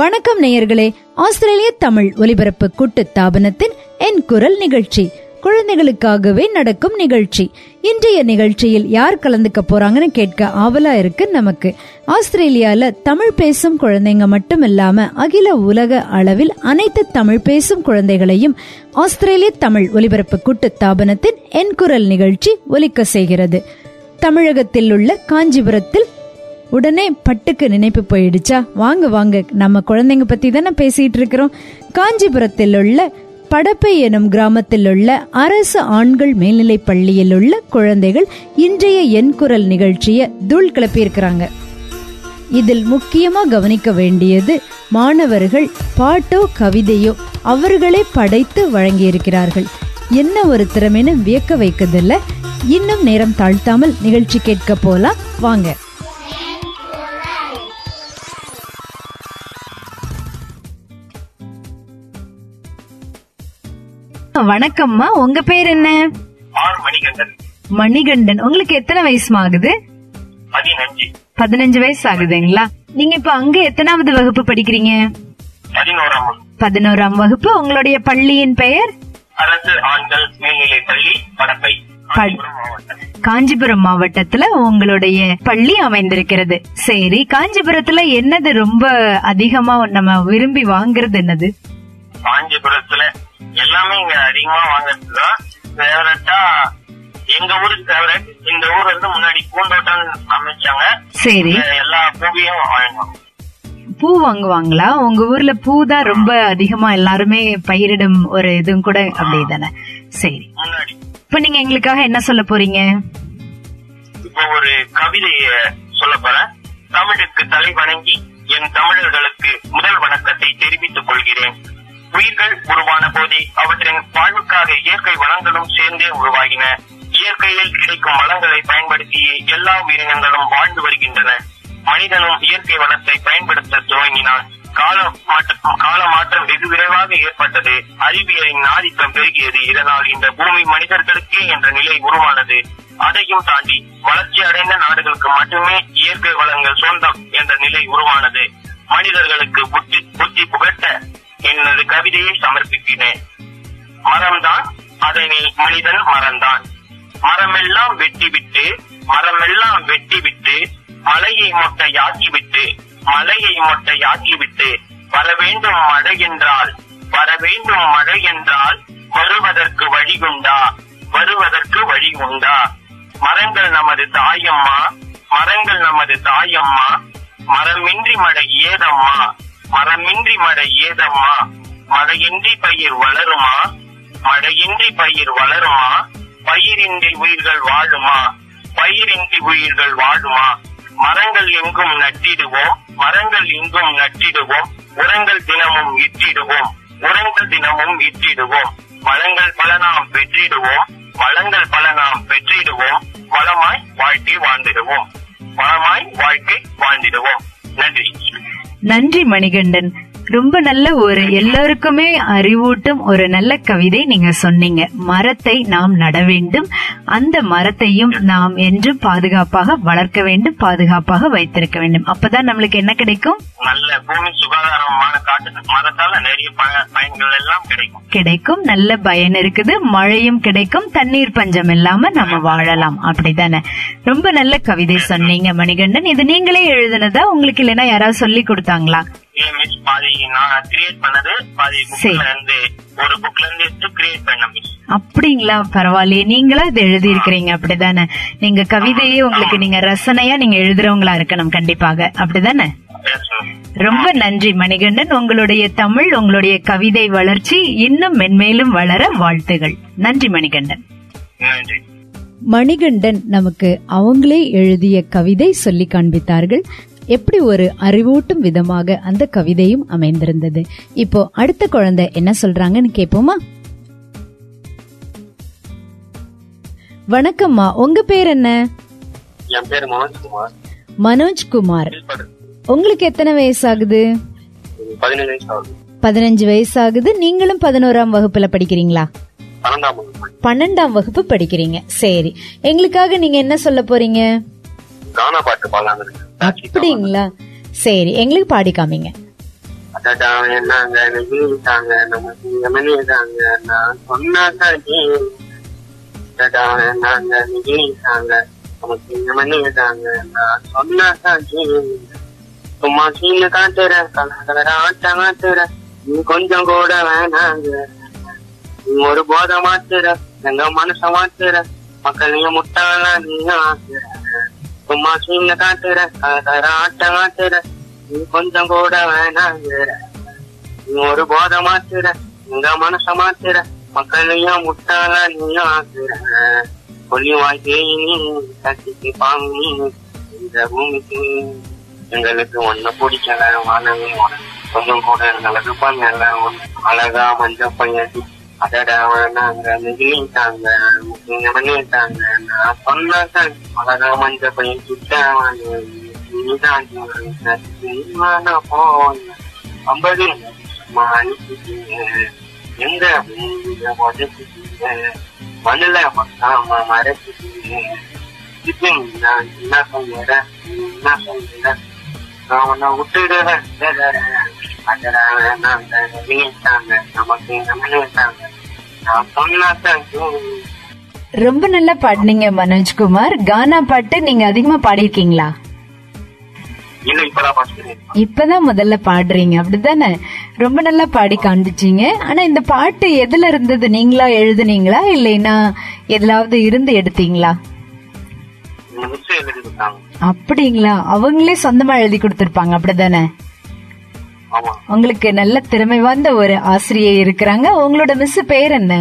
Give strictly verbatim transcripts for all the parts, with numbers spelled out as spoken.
வணக்கம் நேயர்களே, ஆஸ்திரேலிய தமிழ் ஒலிபரப்பு கூட்டு தாபனத்தின் என் குரல் நிகழ்ச்சி குழந்தைகளுக்காகவே நடக்கும் நிகழ்ச்சி. இன்றைய நிகழ்ச்சியில் யார் கலந்துக்க போறாங்கன்னு கேட்க ஆவலா இருக்கு நமக்கு. ஆஸ்திரேலியால தமிழ் பேசும் குழந்தைங்க மட்டும் இல்லாம அகில உலக அளவில் அனைத்து தமிழ் பேசும் குழந்தைகளையும் ஆஸ்திரேலிய தமிழ் ஒலிபரப்பு கூட்டு தாபனத்தின் என் குரல் நிகழ்ச்சி ஒலிக்க செய்கிறது. தமிழகத்தில் உள்ள காஞ்சிபுரத்தில் உடனே பட்டுக்கு நினைப்பு போயிடுச்சா? வாங்க வாங்க, நம்ம குழந்தைங்க பத்தி தானே பேசிட்டு இருக்கிறோம். காஞ்சிபுரத்தில் உள்ள படப்பை எனும் கிராமத்தில் உள்ள அரசு ஆண்கள் மேல்நிலை பள்ளியில் உள்ள குழந்தைகள் இன்றைய என் குரல் நிகழ்ச்சியை தூள் கிளப்பி இருக்கிறாங்க. இதில் முக்கியமா கவனிக்க வேண்டியது, மாணவர்கள் பாட்டோ கவிதையோ அவர்களே படைத்து வழங்கியிருக்கிறார்கள். என்ன ஒரு திறமைன்னு வியக்க வைக்குதில்ல. இன்னும் நேரம் தாழ்த்தாமல் நிகழ்ச்சி கேட்க போலாம் வாங்க. வணக்கம்மா, உங்க பேர் என்ன? மணிகண்டன். மணிகண்டன், உங்களுக்கு எத்தனை வயசுமா ஆகுது? பதினஞ்சு வயசு ஆகுதுங்களா? நீங்க இப்ப அங்க எத்தனாவது வகுப்பு படிக்கிறீங்க? பதினோராம் வகுப்பு. உங்களுடைய பள்ளியின் பெயர்? அரசு ஆண்கள் மேல்நிலை பள்ளி, படப்பை, காஞ்சிபுரம் மாவட்டத்துல உங்களுடைய பள்ளி அமைந்திருக்கிறது. சரி, காஞ்சிபுரத்துல என்னது ரொம்ப அதிகமா நம்ம விரும்பி வாங்குறது என்னது? காஞ்சிபுரத்துல எல்லாமே இங்க அதிகமா வாங்கறதுதான் ஃபேவரட்டா. எங்க ஊருக்கு ஃபேவரட். இந்த ஊர் வந்து முன்னாடி பூந்தோட்டம் அமைச்சாங்க. சரி, எல்லா பூவையும் வாங்குவோம். பூ வாங்குவாங்களா? உங்க ஊர்ல பூ தான் ரொம்ப அதிகமா எல்லாருமே பயிரிடும் ஒரு இதுவும் கூட அப்படிதானே? சரி, இப்ப நீங்க எங்களுக்காக என்ன சொல்ல போறீங்க? இப்ப ஒரு கவிதைய சொல்ல போறேன். தமிழுக்கு தலை வணங்கி என் தமிழர்களுக்கு முதல் வணக்கத்தை தெரிவித்துக் கொள்கிறேன். உயிர்கள் உருவான போதே அவற்றின் வாழ்வுக்காக இயற்கை வளங்களும் சேர்ந்தே உருவாகின. இயற்கையில் கிடைக்கும் வளங்களை பயன்படுத்தி எல்லா உயிரினங்களும் வாழ்ந்து வருகின்றன. மனிதனும் இயற்கை வளத்தை பயன்படுத்த துவங்கினான். கால மாற்றம் கால மாற்றம் வெகு விரைவாக ஏற்பட்டது. அறிவியலின் ஆதிக்கம் பெருகியது. இதனால் இந்த பூமி மனிதர்களுக்கே என்ற நிலை உருவானது. அதையும் தாண்டி வளர்ச்சி அடைந்த நாடுகளுக்கு மட்டுமே இயற்கை வளங்கள் சொந்தம் என்ற நிலை உருவானது. மனிதர்களுக்கு புத்தி புத்தி புகட்ட எனது கவிதையை சமர்ப்பிக்கிறேன். மரம்தான் அதனை மனிதன் மறந்தான். மரமெல்லாம் வெட்டிவிட்டு மரமெல்லாம் வெட்டிவிட்டு மலையை மொட்டையாக்கிவிட்டு மலையை மொட்டையாக்கிவிட்டு வரவேண்டும் மழை என்றால் வரவேண்டும் மழை என்றால் வருவதற்கு வழி உண்டா வருவதற்கு வழி உண்டா? மரங்கள் நமது தாயம்மா மரங்கள் நமது தாயம்மா மரமின்றி மழை ஏதம்மா மரமின்றி மழை ஏதம்மா மழையின்றி பயிர் வளருமா மழையின்றி பயிர் வளருமா பயிரின்றி உயிர்கள் வாழுமா பயிரின்றி உயிர்கள் வாழுமா? மரங்கள் எங்கும் நட்டிடுவோம் மரங்கள் எங்கும் நட்டிடுவோம் உரங்கள் தினமும் இட்டிடுவோம் உரங்கள் தினமும் இட்டிடுவோம் வளங்கள் பல நாம் பெற்றிடுவோம் வளங்கள் பல நாம் பெற்றிடுவோம் வளமாய் வாழ்க்கை வாழ்ந்திடுவோம் வளமாய் வாழ்க்கை வாழ்ந்திடுவோம். நன்றி. நன்றி மணிகண்டன், ரொம்ப நல்ல ஒரு எல்லாருக்குமே அறிவூட்டும் ஒரு நல்ல கவிதை நீங்க சொன்னீங்க. மரத்தை நாம் நட வேண்டும், அந்த மரத்தையும் நாம் என்றும் பாதுகாப்பாக வளர்க்க வேண்டும், பாதுகாப்பாக வைத்திருக்க வேண்டும். அப்பதான் நம்மளுக்கு என்ன கிடைக்கும்? நல்ல பூமி, சுகாதாரமான காற்று, மரத்தால நிறைய பயன்கள் எல்லாம் கிடைக்கும் கிடைக்கும் நல்ல பயன் இருக்குது, மழையும் கிடைக்கும், தண்ணீர் பஞ்சம் இல்லாம நம்ம வாழலாம். அப்படித்தானே? ரொம்ப நல்ல கவிதை சொன்னீங்க மணிகண்டன். இது நீங்களே எழுதுனதா, உங்களுக்கு இல்லைன்னா யாராவது சொல்லி கொடுத்தாங்களா? அப்படிங்களா, பரவாயில்லையே, நீங்களா இது எழுதி இருக்கிறீங்க. அப்படிதானே? நீங்க கவிதையே உங்களுக்கு நீங்க ரசனையா நீங்க எழுதுறவங்களா இருக்கணும் கண்டிப்பாக. அப்படிதானே? ரொம்ப நன்றி மணிகண்டன். உங்களுடைய தமிழ், உங்களுடைய கவிதை வளர்ச்சி இன்னும் மென்மேலும் வளர வாழ்த்துகள். நன்றி மணிகண்டன். மணிகண்டன் நமக்கு அவங்களே எழுதிய கவிதை சொல்லி காண்பித்தார்கள். எப்படி ஒரு அறிவூட்டும் விதமாக அந்த கவிதையும் அமைந்திருந்தது. இப்போ அடுத்த குழந்தை என்ன சொல்றாங்கன்னு கேப்போமா? வணக்கம்மா, உங்க பேர் என்ன? என் பேர் மனோஜ்குமார். மனோஜ்குமார், உங்களுக்கு எத்தனை வயசு ஆகுது? பதினஞ்சு வயசு ஆகுது. நீங்களும் பதினோராம் வகுப்புல படிக்கிறீங்களா? பன்னெண்டாம் வகுப்பு படிக்கிறீங்க. சரி, எங்களுக்காக நீங்க என்ன சொல்ல போறீங்க? அப்படிங்களா, சரி, எங்களுக்கு பாடி காமிங்க. பார்த்தடா என்னங்க வீழ்த்தாங்க நம்ம மணிதாங்க நான் சொன்னாக்கா டடா என்னங்க வீழ்த்தாங்க நமக்கு மணிதாங்க நான் சொன்னாக்கா சும்மா சீன காட்டுற கலகலரா ஆட்ட மாத்துற நீ கொஞ்சம் கூட வேணாங்க ஒரு போத மாத்துற எங்க மனச மாத்துற மக்கள் நீங்க முட்டாளா நீங்க ஆக்குற சும்மா சீன காட்டுற கலகலரா ஆட்ட மாத்துற நீ கொஞ்சம் கூட வேணாங்க ஒரு போத மாத்துற எங்க மனச மாத்துற மக்கள் நீங்க முட்டாளா நீங்க ஆக்குற கொல்லி வாய்க்கே நீ கட்டிக்கு பாங்கி இந்த பூமிக்கு எங்களுக்கு ஒண்ணு பிடிக்கல வானவே கொஞ்சம் கூட எங்களுக்கு பண்ணல அழகா மஞ்ச பையன் அதடா நாங்க நெகிழிட்டாங்க பண்ணிட்டாங்க நான் சொன்னாங்க அழகா மஞ்ச பையன் கிட்டாங்க போய் ஐம்பது அனுப்பிட்டீங்க எங்க உதச்சிட்டீங்க மண்ணில மக்காம மறைச்சிட்டீங்க நான் என்ன சொல்லுறேன் என்ன சொல்லுறேன் நான் உன்னை விட்டுடுவேன் விழித்தாங்க நமக்கு நினைத்தாங்க நான் சொன்னாத்தான் ரொம்ப நல்லா பாடினீங்க மனோஜ்குமார். கானா பாட்டு நீங்க அதிகமா பாடிருக்கீங்களா? இல்ல இப்பதான் பாடுறேன். இப்பதான் முதல்ல பாடுறீங்க அப்படித்தானே? ரொம்ப நல்லா பாடி காமிச்சிங்க. ஆனா இந்த பாட்டு எதுல இருந்தது? நீங்களா எழுதுனீங்களா இல்லைன்னா எதாவது இருந்து எடுத்தீங்களா? அப்படிங்களா? அவங்களே சொந்தமா எழுதி கொடுத்திருப்பாங்க அப்படிதானே? உங்களுக்கு நல்ல திறமை வாய்ந்த ஒரு ஆசிரியை இருக்கிறாங்க. உங்களோட மிஸ் பேர் என்ன?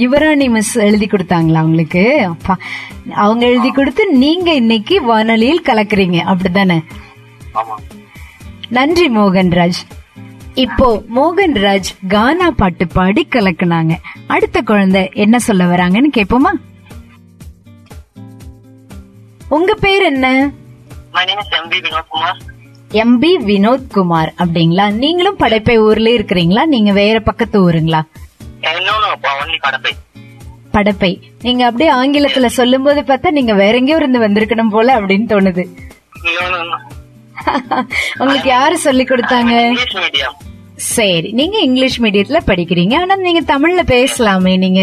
யுவராணி மிஸ் எழுதி கொடுத்தாங்களா உங்களுக்கு? அப்பா, அவங்க எழுதி கொடுத்து நீங்க இன்னைக்கு வானொலியில் கலக்குறீங்க அப்படிதானே? நன்றி மோகன்ராஜ். இப்போ மோகன்ராஜ் கானா பாட்டு பாடி கலக்குனாங்க. அடுத்த குழந்தை என்ன சொல்ல வராங்கன்னு கேப்போமா? உங்க பேர் என்ன? M P Vinodkumar. அப்படிங்களா? நீங்களும் படைப்பை ஊர்ல இருக்கிறீங்களா? நீங்க வேற பக்கத்து ஊருங்களா? படைப்பை. நீங்க அப்படியே ஆங்கிலத்துல சொல்லும் போது பார்த்தா நீங்க வேற எங்கேயோ இருந்து வந்திருக்கணும் போல அப்படின்னு தோணுது. உங்களுக்கு யாரு சொல்லி கொடுத்தாங்க? சரி, நீங்க இங்கிலீஷ் மீடியத்துல படிக்கிறீங்க, ஆனா நீங்க தமிழ்ல பேசலாமே. நீங்க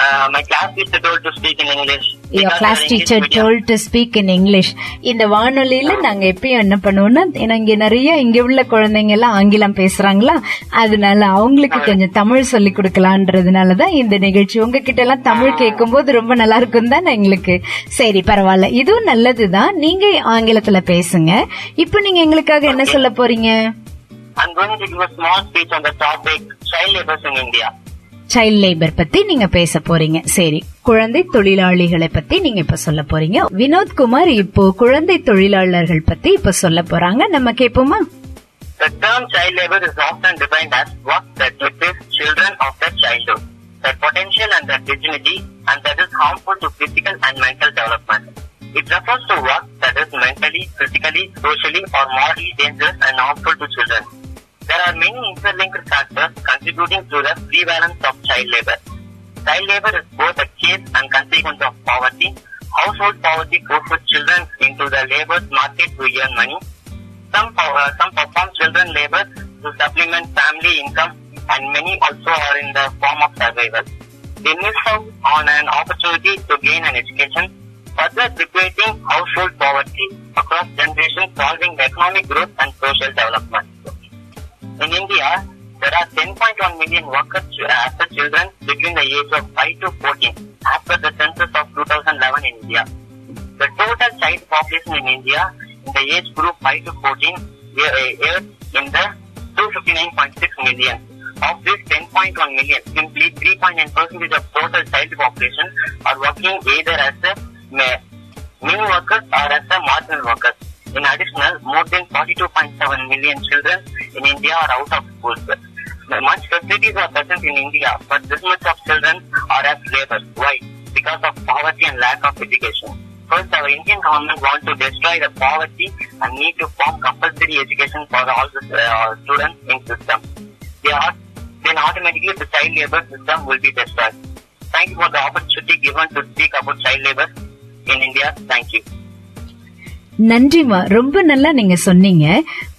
Uh, my class teacher told to speak in English. Your class teacher told to speak in English. இந்த வானொலியில நாங்க எப்பயும் என்ன பண்ணுவோம்னா, ஏன்னா இங்க நிறைய இங்க உள்ள குழந்தைங்க எல்லாம் ஆங்கிலம் பேசுறாங்களா, அதனால அவங்களுக்கு கொஞ்சம் தமிழ் சொல்லி கொடுக்கலான்றதுனாலதான் இந்த நிகழ்ச்சி. உங்ககிட்ட எல்லாம் தமிழ் கேட்கும் போது ரொம்ப நல்லா இருக்கும் தான் எங்களுக்கு. சரி, பரவாயில்ல, இதுவும் நல்லதுதான். நீங்க ஆங்கிலத்துல பேசுங்க. இப்ப நீங்க எங்களுக்காக என்ன சொல்ல போறீங்க? I'm going to give a small speech on the topic child labour in India. Child labour பத்தி நீங்க பேச போறீங்க. சரி, குழந்தை தொழிலாளிகளை பத்தி நீங்க இப்ப சொல்ல போறீங்க. வினோத்குமார் இப்போ குழந்தை தொழிலாளர்கள் பத்தி இப்ப சொல்ல போறாங்க. நம்ம கேப்போமா? The term child labor is often defined as work that deprives children of their childhood, their potential and their dignity, and that is harmful to physical and mental development. It refers to work that is mentally, physically, socially, or morally dangerous and harmful to children. There are many interlinked factors contributing to the prevalence of child labor. Child labor is both a case and consequence of poverty. Household poverty pushes children into the labor market to earn money. Some uh, some perform children labor to supplement family income, and many also are in the form of survival. They miss out on an opportunity to gain an education, further perpetuating household poverty across generations, causing economic growth and social development. In India, there are ten point one million workers as uh, children between the age of five to fourteen, as per the census of two thousand eleven in India. The total child population in India in the age group five to fourteen is in the two hundred fifty-nine point six million. Of this ten point one million, simply three point nine percent of total child population are working either as a main workers or as a marginal workers. In addition, more than forty-two point seven million children in India are out of school. Much facilities are present in India, but this much of children are as labour. Why? Because of poverty and lack of education. First, our Indian government wants to destroy the poverty and need to form compulsory education for all the uh, students in system. They are, then automatically the child labour system will be destroyed. Thank you for the opportunity given to speak about child labour in India. Thank you. நன்றிமா, ரொம்ப நல்லா நீங்க சொன்னீங்க.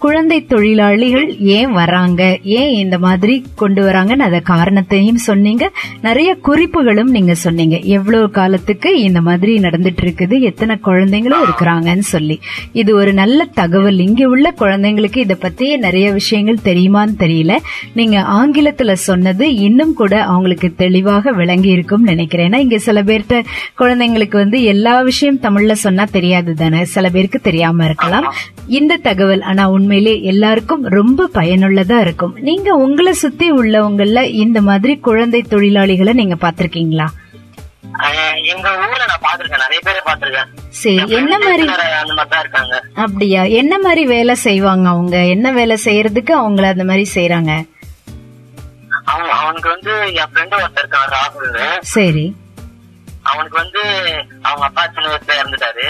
குழந்தை தொழிலாளிகள் ஏன் வராங்க, ஏன் இந்த மாதிரி கொண்டு வராங்கன்னு அத காரணத்தையும் சொன்னீங்க. நிறைய குறிப்புகளும் நீங்க சொன்னீங்க, எவ்வளவு காலத்துக்கு இந்த மாதிரி நடந்துட்டு இருக்குது, எத்தனை குழந்தைங்களும் இருக்கிறாங்கன்னு சொல்லி. இது ஒரு நல்ல தகவல். இங்க உள்ள குழந்தைங்களுக்கு இத பத்தியே நிறைய விஷயங்கள் தெரியுமான்னு தெரியல. நீங்க ஆங்கிலத்துல சொன்னது இன்னும் கூட அவங்களுக்கு தெளிவாக விளங்கி இருக்கும்னு நினைக்கிறேன். ஏன்னா இங்க சில பேர்ட்ட குழந்தைங்களுக்கு வந்து எல்லா விஷயம் தமிழ்ல சொன்னா தெரியாது தானே, சில பேர் தெரியாம இருக்கலாம். இந்த தகவல் ஆனா உண்மையிலே எல்லாருக்கும் ரொம்ப பயனுள்ளதா இருக்கும். நீங்க உங்களை சுத்தி உள்ளவங்கள இந்த மாதிரி குழந்தை தொழிலாளிகளை நீங்க பாத்திருக்கீங்களா? எங்க ஊர்ல நான் பாத்திருக்கேன், நிறைய பேர் பாத்திருக்கேன். சரி, என்ன மாதிரி இருக்காங்க? அப்படியா, என்ன மாதிரி வேலை செய்வாங்க அவங்க? என்ன வேலை செய்யறதுக்கு அவங்கள அந்த மாதிரி செய்யறாங்க? அவனுக்கு வந்து என் ஃப்ரெண்ட் ஒருத்தர் இருக்கான், ராகுல். சரி, அவனுக்கு வந்து அவங்க அப்பா சின்ன வயசுல இறந்துட்டாரு,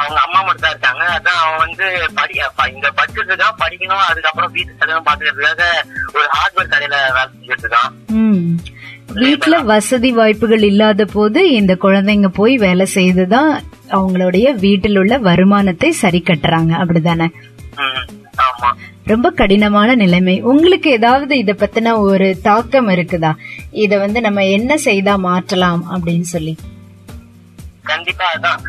அவங்க அம்மா மட்டும் தான் இருக்காங்க. அதான் அவன் வந்து இங்க படிக்கிறதுக்காக படிக்கணும், அதுக்கப்புறம் வீட்டு செலவு பாத்துக்கிறதுக்காக ஒரு ஹார்ட்வேர் கடையில வேலை செஞ்சுட்டு இருக்கான். வீட்டுல வசதி வாய்ப்புகள் இல்லாத போது இந்த குழந்தைங்க போய் வேலை செய்துதான் அவங்களுடைய வீட்டில் உள்ள வருமானத்தை சரி கட்டுறாங்க, அப்படிதானே? ஆமா, ரொம்ப கடினமான நிலைமை. உங்களுக்கு ஏதாவது இத பத்தின ஒரு தாக்கம் இருக்குதா, இத வந்து நம்ம என்ன செய்தா மாற்றலாம் அப்படின்னு சொல்லி? கண்டிப்பா, அதான்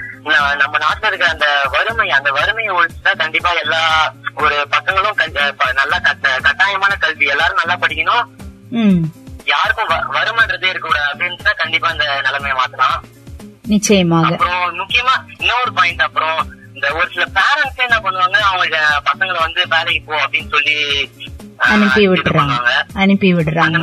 நம்ம நாட்டுல இருக்கிற அந்த வறுமை, அந்த வறுமையை ஒழிச்சுதான் கண்டிப்பா எல்லா ஒரு பசங்களும் நல்லா கட்டாயமான கல்வி, எல்லாரும் நல்லா படிக்கணும், யாருக்கும் வறுமைன்றதே இருக்க கூடாது அப்படின்னு தான் கண்டிப்பா அந்த நிலைமையை மாத்தலாம். நிச்சயமாக. அப்புறம் முக்கியமா இன்னொரு பாயிண்ட், அப்புறம் இந்த ஒரு சில பேரண்ட்ஸ் என்ன பண்ணுவாங்க, அவங்க பசங்களை வந்து வேலைக்கு போ அப்படின்னு சொல்லி அனுப்பி விட்டுறாங்க அனுப்பி விடுறாங்க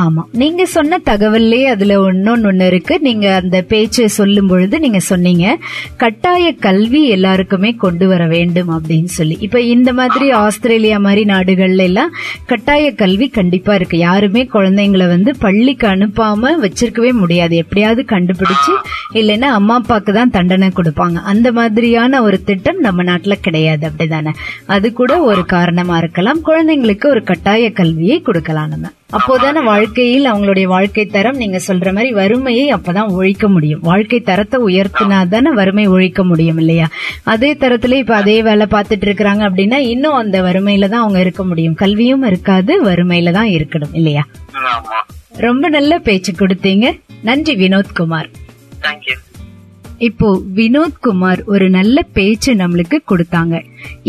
ஆமா, நீங்க சொன்ன தகவல்லே அதுல ஒன்னொன்னு ஒண்ணு இருக்கு. நீங்க அந்த பேச்சை சொல்லும் பொழுது நீங்க சொன்னீங்க, கட்டாய கல்வி எல்லாருக்குமே கொண்டு வர வேண்டும் அப்படின்னு சொல்லி. இப்ப இந்த மாதிரி ஆஸ்திரேலியா மாதிரி நாடுகள்ல எல்லாம் கட்டாய கல்வி கண்டிப்பா இருக்கு. யாருமே குழந்தைங்களை வந்து பள்ளிக்கு அனுப்பாம வச்சிருக்கவே முடியாது, எப்படியாவது கண்டுபிடிச்சு இல்லைன்னா அம்மா அப்பாக்கு தான் தண்டனை கொடுப்பாங்க. அந்த மாதிரியான ஒரு திட்டம் நம்ம நாட்டுல கிடையாது, அப்படிதானே? அது கூட ஒரு காரணமா இருக்கலாம். குழந்தைங்களுக்கு ஒரு கட்டாய கல்வியை கொடுக்கலாம் நம்ம, அப்போதான வாழ்க்கையில் அவங்களுடைய வாழ்க்கை தரம், நீங்க சொல்ற மாதிரி வறுமையை அப்பதான் ஒழிக்க முடியும். வாழ்க்கை தரத்தை உயர்த்தினாதான வறுமை ஒழிக்க முடியும், இல்லையா? அதே தரத்துல இப்ப அதே வேலை பாத்துட்டு இருக்கிறாங்க அப்படின்னா இன்னும் அந்த வறுமையில தான் அவங்க இருக்க முடியும். கல்வியும் இருக்காது, வறுமையில தான் இருக்கணும், இல்லையா? ரொம்ப நல்ல பேச்சு கொடுத்தீங்க. நன்றி வினோத்குமார். இப்போ வினோத்குமார் ஒரு நல்ல பேச்சு நம்மளுக்கு கொடுத்தாங்க.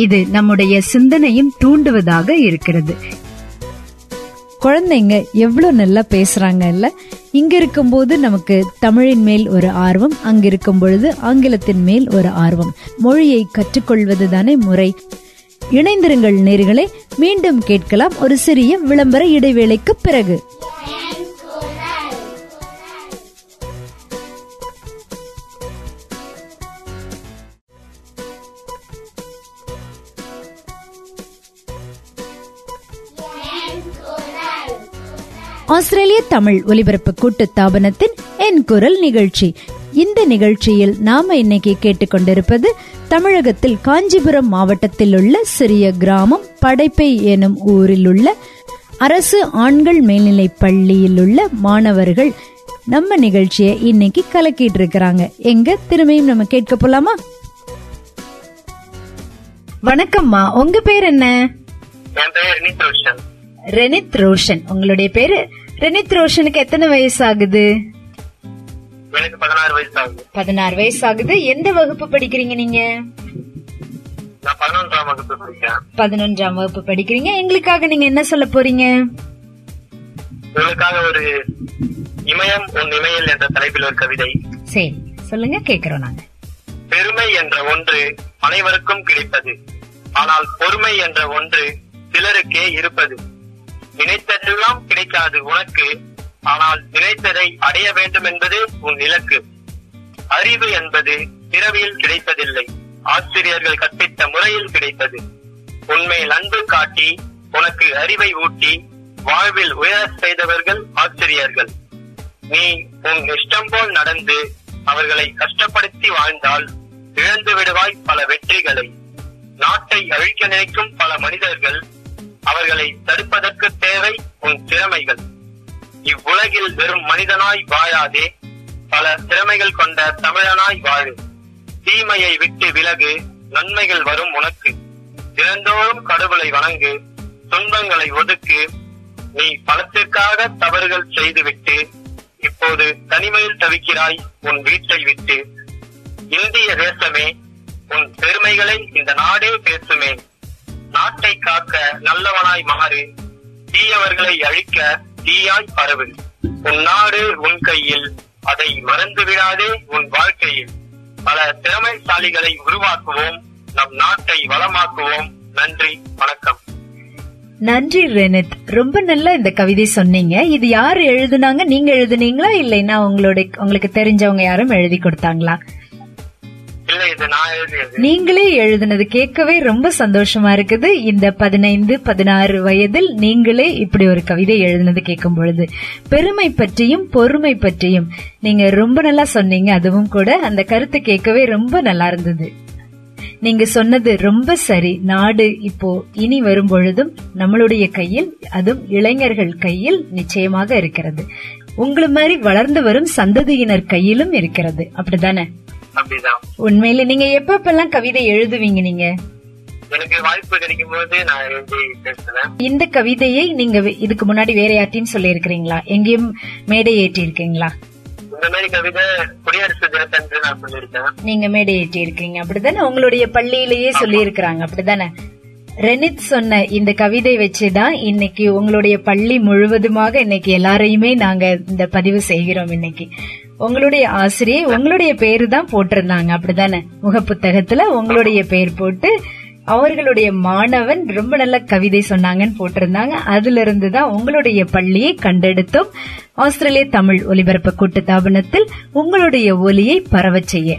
இது நம்முடைய சிந்தனையும் தூண்டுவதாக இருக்கிறது. குழந்தைங்க எவ்வளவு நல்லா பேசுறாங்க இல்ல? இங்க இருக்கும் போது நமக்கு தமிழின் மேல் ஒரு ஆர்வம், அங்க இருக்கும் பொழுது ஆங்கிலத்தின் மேல் ஒரு ஆர்வம். மொழியை கற்றுக்கொள்வது தானே முறை. இணைந்திருங்கள் நேயர்களே, மீண்டும் கேட்கலாம் ஒரு சிறிய விளம்பர இடைவேளைக்கு பிறகு. ஆஸ்திரேலிய தமிழ் ஒலிபரப்பு கூட்டுத்தாபனத்தின் என் குரல் நிகழ்ச்சி. இந்த நிகழ்ச்சியில் நாம இன்னைக்கு கேட்டுக்கொண்டிருப்பது தமிழகத்தில் காஞ்சிபுரம் மாவட்டத்தில் உள்ள சிறிய கிராமம் படைப்பை எனும் ஊரில் உள்ள அரசு ஆண்கள் மேல்நிலை பள்ளியில் உள்ள மாணவர்கள் நம்ம நிகழ்ச்சியை இன்னைக்கு கலக்கிட்டு இருக்கிறாங்க. எங்க திரும்பியும் நம்ம கேட்க போலாமா? வணக்கம்மா, உங்க பேர் என்ன? ரெனித் ரோஷன். உங்களுடைய பேரு ரெனித் ரோஷனுக்கு எத்தனை வயசு ஆகுது? பதினாறு வயசு ஆகுது. எந்த வகுப்பு படிக்கிறீங்க நீங்க? பதினொன்றாம் வகுப்பு படிக்கிறீங்க. எங்களுக்காக நீங்க என்ன சொல்ல போறீங்க? உங்களுக்காக ஒரு இமயம் உன் இமயல் என்ற தலைப்பில் ஒரு கவிதை. சரி, சொல்லுங்க, கேக்குறோம் நாங்க. பெருமை என்ற ஒன்று அனைவருக்கும் கிடைப்பது, ஆனால் பொறுமை என்ற ஒன்று சிலருக்கே இருப்பது. நினைத்ததெல்லாம் கிடைக்காது உனக்கு, ஆனால் நினைத்ததை அடைய வேண்டும் என்பது உன் இலக்கு. அறிவு என்பது பிறவியில் கிடைப்பதில்லை, ஆசிரியர்கள் கற்பித்த முறையில் கிடைப்பது. உன்மேல் அன்பு காட்டி உனக்கு அறிவை ஊட்டி வாழ்வில் உயர செய்தவர்கள் ஆசிரியர்கள். நீ உன் இஷ்டம் போல் நடந்து அவர்களை கஷ்டப்படுத்தி வாழ்ந்தால் இழந்து விடுவாய் பல வெற்றிகளை. நாட்டை அழிக்க நினைக்கும் பல மனிதர்கள், அவர்களை தடுப்பதற்கு தேவை உன் திறமைகள். இவ்வுலகில் வெறும் மனிதனாய் வாழாதே, பல திறமைகள் கொண்ட தமிழனாய் வாழு, தீமையை விட்டு விலகு, நன்மைகள் வரும் உனக்கு. தினந்தோறும் கடவுளை வணங்கு, துன்பங்களை ஒதுக்கு. நீ பணத்திற்காக தவறுகள் செய்துவிட்டு இப்போது தனிமையில் தவிக்கிறாய் உன் வீட்டை விட்டு. இந்திய தேசமே, உன் பெருமைகளை இந்த நாடே பேசுமே. நாட்டை காக்க நல்லவனாய் மாறு, தீயவர்களை அழிக்க தீயாய் பரவு. உன் நாடு உன் கையில், அதை மறந்து விடாதே உன் வாழ்க்கையில். பல திறமைசாலிகளை உருவாக்குவோம், நம் நாட்டை வளமாக்குவோம். நன்றி, வணக்கம். நன்றி ரெனித், ரொம்ப நல்லா இந்த கவிதை சொன்னீங்க. இது யாரு எழுதுனாங்க? நீங்க எழுதுனீங்களா இல்லைன்னா உங்களோட உங்களுக்கு தெரிஞ்சவங்க யாரும் எழுதி கொடுத்தாங்களா? நீங்களே எழுதுனது கேட்கவே ரொம்ப சந்தோஷமா இருக்குது. இந்த பதினைந்து பதினாறு வயதில் நீங்களே இப்படி ஒரு கவிதை எழுதுனது கேட்கும் பொழுது பெருமை பற்றியும் பொறுமை பற்றியும் நீங்க ரொம்ப நல்லா சொன்னீங்க. அதுவும் கூட அந்த கருத்து கேட்கவே ரொம்ப நல்லா இருந்தது. நீங்க சொன்னது ரொம்ப சரி. நாடு இப்போ இனி வரும் பொழுதும் நம்மளுடைய கையில், அதுவும் இளைஞர்கள் கையில் நிச்சயமாக இருக்கிறது. உங்களை மாதிரி வளர்ந்து வரும் சந்ததியினர் கையிலும் இருக்கிறது, அப்படிதானே? உண்மையில நீங்க எப்பப்பெல்லாம் கவிதை எழுதுவீங்க? நீங்க எனக்கு வாய்ப்பு கிடைக்கும் போது நான் எழுதி பேசுறேன். இந்த கவிதையை நீங்க இதுக்கு முன்னாடி வேற யார்ட்டையும் சொல்லி இருக்கிறீங்களா? எங்கேயும் மேடை ஏற்றி இருக்கீங்களா? இந்த மாதிரி கவிதை குடியரசு தினத்தன்று நான் சொல்லியிருக்கேன். நீங்க மேடை ஏற்றி இருக்கீங்க, அப்படித்தானே? உங்களுடைய பள்ளியிலேயே சொல்லி இருக்கிறாங்க, அப்படித்தானே? ரெனித் சொன்ன இந்த கவிதை வச்சுதான் இன்னைக்கு உங்களுடைய பள்ளி முழுவதுமாக இன்னைக்கு எல்லாரையுமே நாங்க இந்த பதிவு செய்கிறோம். இன்னைக்கு உங்களுடைய ஆசிரியை உங்களுடைய பேரு தான் போட்டிருந்தாங்க, அப்படித்தானே? முகப்புத்தகத்துல உங்களுடைய பேர் போட்டு அவர்களுடைய மாணவன் ரொம்ப நல்ல கவிதை சொன்னாங்கன்னு போட்டிருந்தாங்க. அதுல இருந்துதான் உங்களுடைய பள்ளியை கண்டெடுத்தோம். ஆஸ்திரேலிய தமிழ் ஒலிபரப்பு கூட்டுத்தாபனத்தில் உங்களுடைய ஒலியை பரவ செய்ய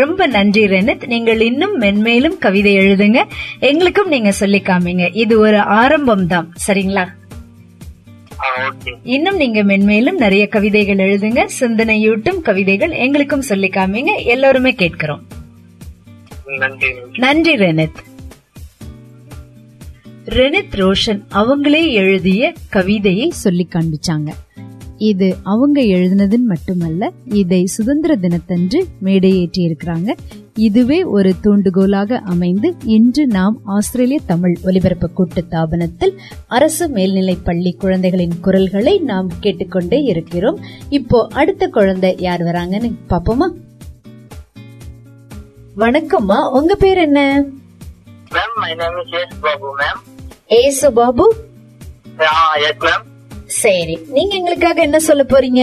ரொம்ப நன்றி ரெனித். நீங்கள் இன்னும் மென்மேலும் கவிதை எழுதுங்க, எங்களுக்கும் நீங்க சொல்லி காமிங்க. இது ஒரு ஆரம்பம் தான், சரிங்களா? இன்னும் நீங்க மென்மேலும் நிறைய கவிதைகள் எழுதுங்க, சிந்தனையூட்டும் கவிதைகள் எங்களுக்கும் சொல்லி காமிங்க. எல்லாருமே கேட்கிறோம். நன்றி ரெனித். ரெனித் ரோஷன் அவங்களே எழுதிய கவிதையை சொல்லி காண்பிச்சாங்க. இது அவங்க எழுதினதுன்னு மட்டுமல்ல, இதை சுதந்திர தினத்தன்று மேடையேற்றி இருக்கிறாங்க. இதுவே ஒரு தூண்டுகோலாக அமைந்து இன்று நாம் ஆஸ்திரேலிய தமிழ் ஒலிபரப்பு கூட்டுத்தாபனத்தில் அரசு மேல்நிலைப் பள்ளி குழந்தைகளின் குரல்களை நாம் கேட்டுக்கொண்டே இருக்கிறோம். இப்போ அடுத்த குழந்தை யார் வராங்கன்னு பாப்போமா? வணக்கம்மா, உங்க பேர் என்ன? Ma'am, my name is Yesu Babu ma'am. Yesu Babu? ஆ, எஸ் மேம். சரி, நீங்க எங்களுக்காக என்ன சொல்ல போறீங்க?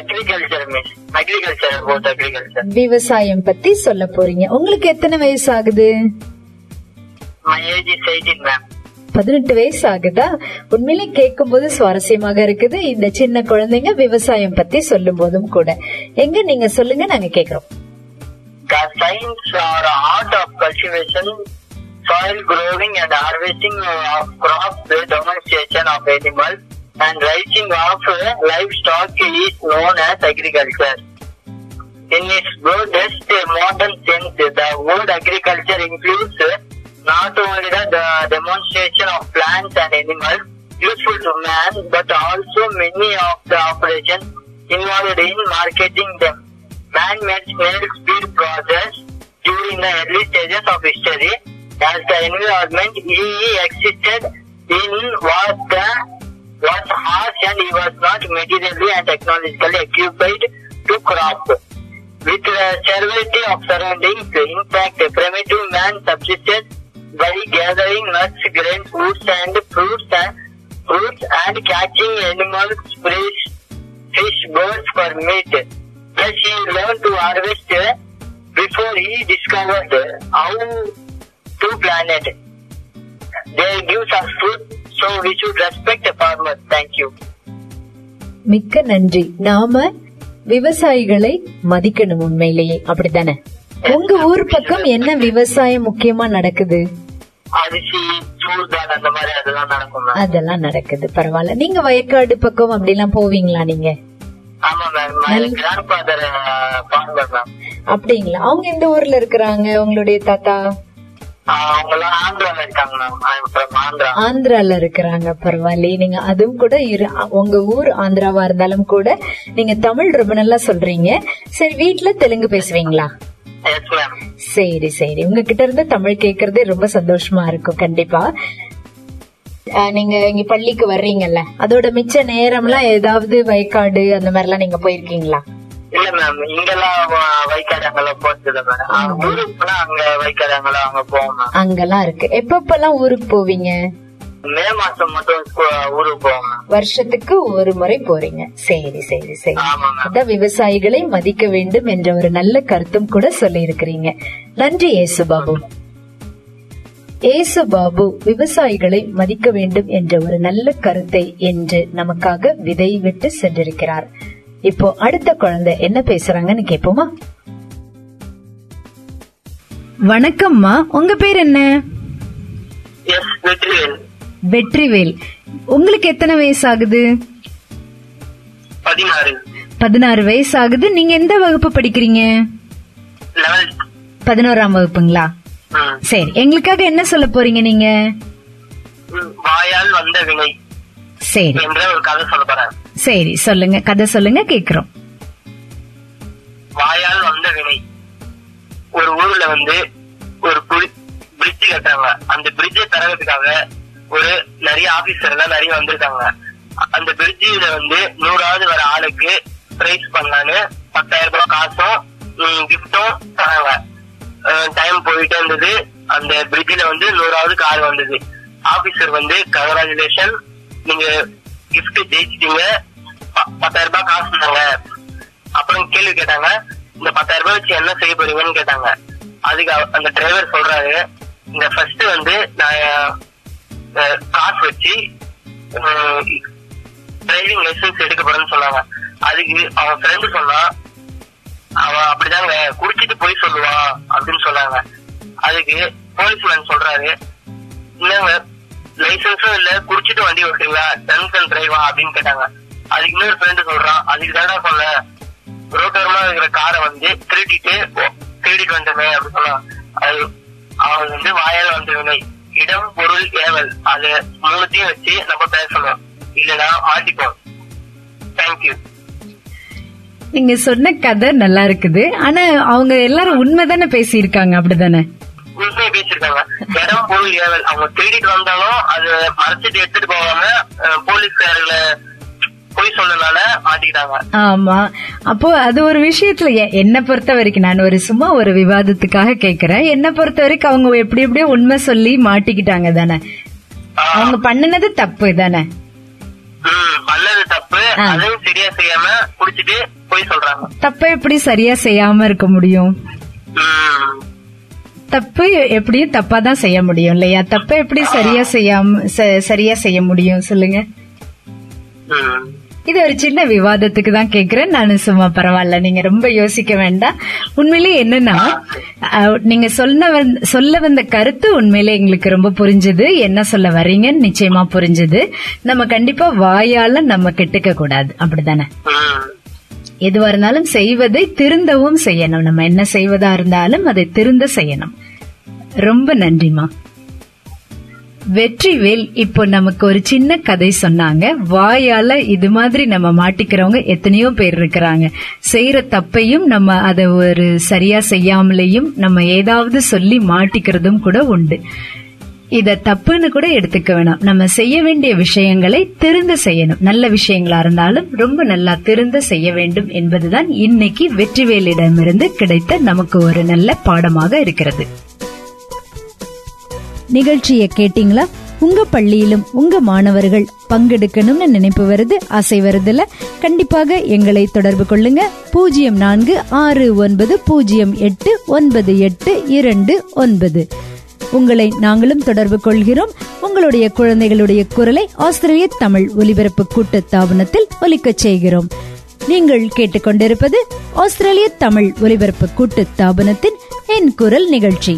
Agriculture miss. Agriculture about agriculture. விவசாயம் பத்தி சொல்ல போறீங்க. உங்களுக்கு எத்தனை வயசு ஆகுது? My age is eighteen ma'am. பதினெட்டு வயசு ஆகுதா? உண்மையிலே கேட்கும் போது சுவாரஸ்யமாக இருக்குது. இந்த சின்ன குழந்தைங்க விவசாயம் பத்தி சொல்லும் போதும் கூட எங்க நீங்க சொல்லுங்க, நாங்க கேக்குறோம். The science or art of cultivation, soil growing and harvesting of crops, the domestication of animals and raising of livestock is known as agriculture. In its broadest modern sense, the word agriculture includes not only the demonstration of plants and animals useful to man, but also many of the operations involved in marketing them. Man-made snail-speed process during the early stages of history, as the environment he existed in was the was harsh and he was not materially and technologically equipped to crop. With the severity of surroundings, in fact, primitive man subsisted by gathering nuts, grains, woods, and fruits, and fruits and catching animals, fish, fish, birds for meat. Thus he learned to harvest before he discovered how to plant it. They give us food, so we should respect the farmers. Thank you. மிக்க நன்றி. நாம விவசாயிகளை மதிக்கணும் உண்மையிலேயே, அப்படித்தானே? உங்க ஊர் பக்கம் என்ன விவசாயம் முக்கியமா நடக்குது? அரிசி, சூழ்தான், அந்த மாதிரி அதெல்லாம் நடக்கும். அதெல்லாம் நடக்குது, பரவாயில்ல. நீங்க வயக்காடு பக்கம் அப்படிலாம் போவீங்களா நீங்க? அப்படிங்களா? அவங்க எந்த ஊர்ல இருக்கிறாங்க உங்களுடைய தாத்தா? ஆந்திரால இருக்கிறாங்க. பரவாயில்ல, நீங்க அதுவும் கூட உங்க ஊர் ஆந்திராவா இருந்தாலும் கூட நீங்க தமிழ் ரொம்ப நல்லா சொல்றீங்க. சரி, வீட்டுல தெலுங்கு பேசுவீங்களா? சரி சரி, உங்ககிட்ட இருந்து தமிழ் கேக்குறதே ரொம்ப சந்தோஷமா இருக்கும். கண்டிப்பா நீங்க இங்க பள்ளிக்கு வர்றீங்கல்ல, அதோட மிச்ச நேரம் எல்லாம் ஏதாவது வயக்காடு அந்த மாதிரி எல்லாம் நீங்க போயிருக்கீங்களா? இல்ல மேம், இங்கெல்லாம் வைக்காடு அங்கெல்லாம் போச்சது மேடம். ஊருக்கு அங்க வைக்காடு அங்கெல்லாம் அங்க போவோம். அங்கெல்லாம் இருக்கு. எப்பப்பெல்லாம் ஊருக்கு போவீங்க? மே மாசம் மட்டும் ஊருக்கு போவாங்க. வருஷத்துக்கு ஒரு முறை போறீங்க. சரி சரி சரி, அதான் விவசாயிகளை மதிக்க வேண்டும் என்ற ஒரு நல்ல கருத்தும் கூட சொல்லி இருக்கிறீங்க. நன்றி ஏசுபாபு. ஏசுபாபு விவசாயிகளை மதிக்க வேண்டும் என்ற ஒரு நல்ல கருத்தை என்று நமக்காக விதை விட்டு சென்றிருக்கிறார். இப்போ அடுத்த குழந்தை என்ன பேசுறாங்கன்னு கேப்போமா? வணக்கம்மா, உங்க பேர் என்ன? வெற்றிவேல். உங்களுக்கு எத்தனை வயசு ஆகுது? பதினாறு வயசு ஆகுது. நீங்க எந்த வகுப்பு படிக்கிறீங்க? பதினோராம் வகுப்புங்களா? சரி, எங்களுக்காக என்ன சொல்ல போறீங்க நீங்க? வாயால் வந்த வினை என்ற ஒரு கதை சொல்ல போறேன். சரி சொல்லுங்க, கதை சொல்லுங்க, கேக்குறோம். வாயால் வந்த வினை. ஒரு ஊர்ல வந்து ஒரு பிரிட்ஜ் கட்டுறாங்க. அந்த பிரிட்ஜை தரதுக்காக ஒரு நிறைய ஆபீசர் எல்லாம் நிறைய வந்திருக்காங்க. அந்த பிரிட்ஜில வந்து நூறாவது வர ஆளுக்கு பிரைஸ் பண்ணான்னு பத்தாயிரம் ரூபாய் காசும் கிஃப்டும் தராங்க. டைம் போயிட்டே இருந்தது. அந்த பிரிட்ஜில வந்து நூறாவது கார் வந்தது. ஆபீசர் வந்து கங்கராச்சுலேஷன், நீங்க கிஃப்ட் ஜெயிச்சிட்டீங்க, பத்தாயிரம் ரூபாய் காசு இருந்தாங்க. அப்புறம் கேள்வி கேட்டாங்க, இந்த பத்தாயிரம் ரூபாய் வச்சு என்ன செய்ய போறீங்கன்னு கேட்டாங்க. அதுக்கு அந்த டிரைவர் சொல்றாரு, இந்த ஃபர்ஸ்ட் வந்து நான் காசு வச்சு டிரைவிங் லைசன்ஸ் எடுக்க போறேன்னு சொன்னாங்க. அதுக்கு அவன் ஃப்ரெண்டு சொன்னா, அவன் அப்படிதாங்க குடிச்சிட்டு போய் சொல்லுவான் அப்படின்னு சொன்னாங்க. அதுக்கு போலீஸ்மேன் சொல்றாரு, இல்லங்க லைசன்ஸும் இல்ல, குடிச்சிட்டு வண்டி ஓட்டுறீங்களா, ட்ரங்க் அண்ட் டிரைவா அப்படின்னு கேட்டாங்க. அதுக்கு இன்னொரு ஃப்ரெண்டு சொல்றான், அதுக்கு தானே சொல்ல ரோட்டோரமா இருக்கிற காரை வந்து திருடிட்டு திருடிட்டு வந்துமே அப்படின்னு சொன்னான். அது அவன் வந்து வாயால் வந்தவனை இடம் பொருள் ஏவல் அது மூணுத்தையும் வச்சு நம்ம பேசணும், இல்லைன்னா மாட்டிப்போம். தேங்க்யூ. நீங்க சொன்ன கதை நல்லா இருக்குது. ஆனா அவங்க எல்லாரும் உண்மைதானே பேசியிருக்காங்க? அப்படிதானே உண்மையை பேசிருக்காங்க. இடம் பொருள் ஏவல் அவங்க தேடிட்டு வந்தாலும் அது மறைச்சிட்டு எடுத்துட்டு போவாங்க. போலீஸ்காரர்களை போய் சொன்னனால மாட்டிக்கிட்டாங்க. ஆமா, அப்போ அது ஒரு விஷயத்துல என்னை பொறுத்த வரைக்கும், நான் ஒரு சும்மா ஒரு விவாதத்துக்காக கேக்குறேன், என்னை பொறுத்த வரைக்கும் அவங்க எப்படி எப்படியோ உண்மை சொல்லி மாட்டிக்கிட்டாங்க தானே. அவங்க பண்ணினது தப்பு தானே? பண்ணது தப்பு. அதுவும் சரியா செய்யாம குடிச்சிட்டு போய் சொல்றாங்க. தப்ப எப்படி சரியா செய்யாம இருக்க முடியும்? தப்பு எப்படியும் தப்பாதான் செய்ய முடியும் இல்லையா? தப்ப எப்படி சரியா செய்யாம சரியா செய்ய முடியும் சொல்லுங்க? இது ஒரு சின்ன விவாதத்துக்கு தான் கேக்குறேன் நானு, சும்மா. பரவாயில்ல, நீங்க ரொம்ப யோசிக்க வேண்டாம். உண்மையிலே என்னன்னா, நீங்க சொன்ன சொல்ல வந்த கருத்து உண்மையிலே எங்களுக்கு ரொம்ப புரிஞ்சுது. என்ன சொல்ல வரீங்கன்னு நிச்சயமா புரிஞ்சுது. நம்ம கண்டிப்பா வாயால நம்ம கெட்டுக்க கூடாது, அப்படிதானே? எதுவா இருந்தாலும் செய்வதை திருந்தவும் செய்யணும். நம்ம என்ன செய்வதா இருந்தாலும் அதை திருந்த செய்யணும். ரொம்ப நன்றிமா வெற்றிவேல். இப்போ நமக்கு ஒரு சின்ன கதை சொன்னாங்க. வாயால இது மாதிரி நம்ம மாட்டிக்கிறவங்க எத்தனையோ பேர் இருக்கிறாங்க. செய்யற தப்பையும் நம்ம அதை ஒரு சரியா செய்யாமலேயும் நம்ம ஏதாவது சொல்லி மாட்டிக்கிறதும் கூட உண்டு. இத தப்புன்னு கூட எடுத்துக்க வேணாம். நம்ம செய்ய வேண்டிய விஷயங்களை திருந்த செய்யணும். நல்ல விஷயங்களா இருந்தாலும் ரொம்ப நல்லா திருந்த செய்ய வேண்டும் என்பதுதான் இன்னைக்கு வெற்றிவேலிடமிருந்து கிடைத்த நமக்கு ஒரு நல்ல பாடமாக இருக்கிறது. நிகழ்ச்சியை கேட்டீங்களா? உங்க பள்ளியிலும் உங்க மாணவர்கள் பங்கெடுக்கணும்னு நினைப்பு வருது, ஆசை வருதுல? கண்டிப்பாக எங்களை தொடர்பு கொள்ளுங்க. பூஜ்ஜியம் நான்கு ஆறு ஒன்பது பூஜ்ஜியம் எட்டு ஒன்பது எட்டு இரண்டு ஒன்பது. உங்களை நாங்களும் தொடர்பு கொள்கிறோம். உங்களுடைய குழந்தைகளுடைய குரலை ஆஸ்திரேலிய தமிழ் ஒலிபரப்பு கூட்டு தாபனத்தில் ஒலிக்கச் செய்கிறோம். நீங்கள் கேட்டுக்கொண்டிருப்பது ஆஸ்திரேலிய தமிழ் ஒலிபரப்பு கூட்டு தாபனத்தின் என் குரல் நிகழ்ச்சி.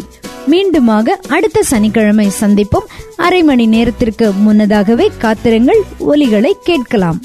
மீண்டுமாக அடுத்த சனிக்கிழமை சந்திப்போம். அரை மணி நேரத்திற்கு முன்னதாகவே காத்திருங்கள், ஒலிகளை கேட்கலாம்.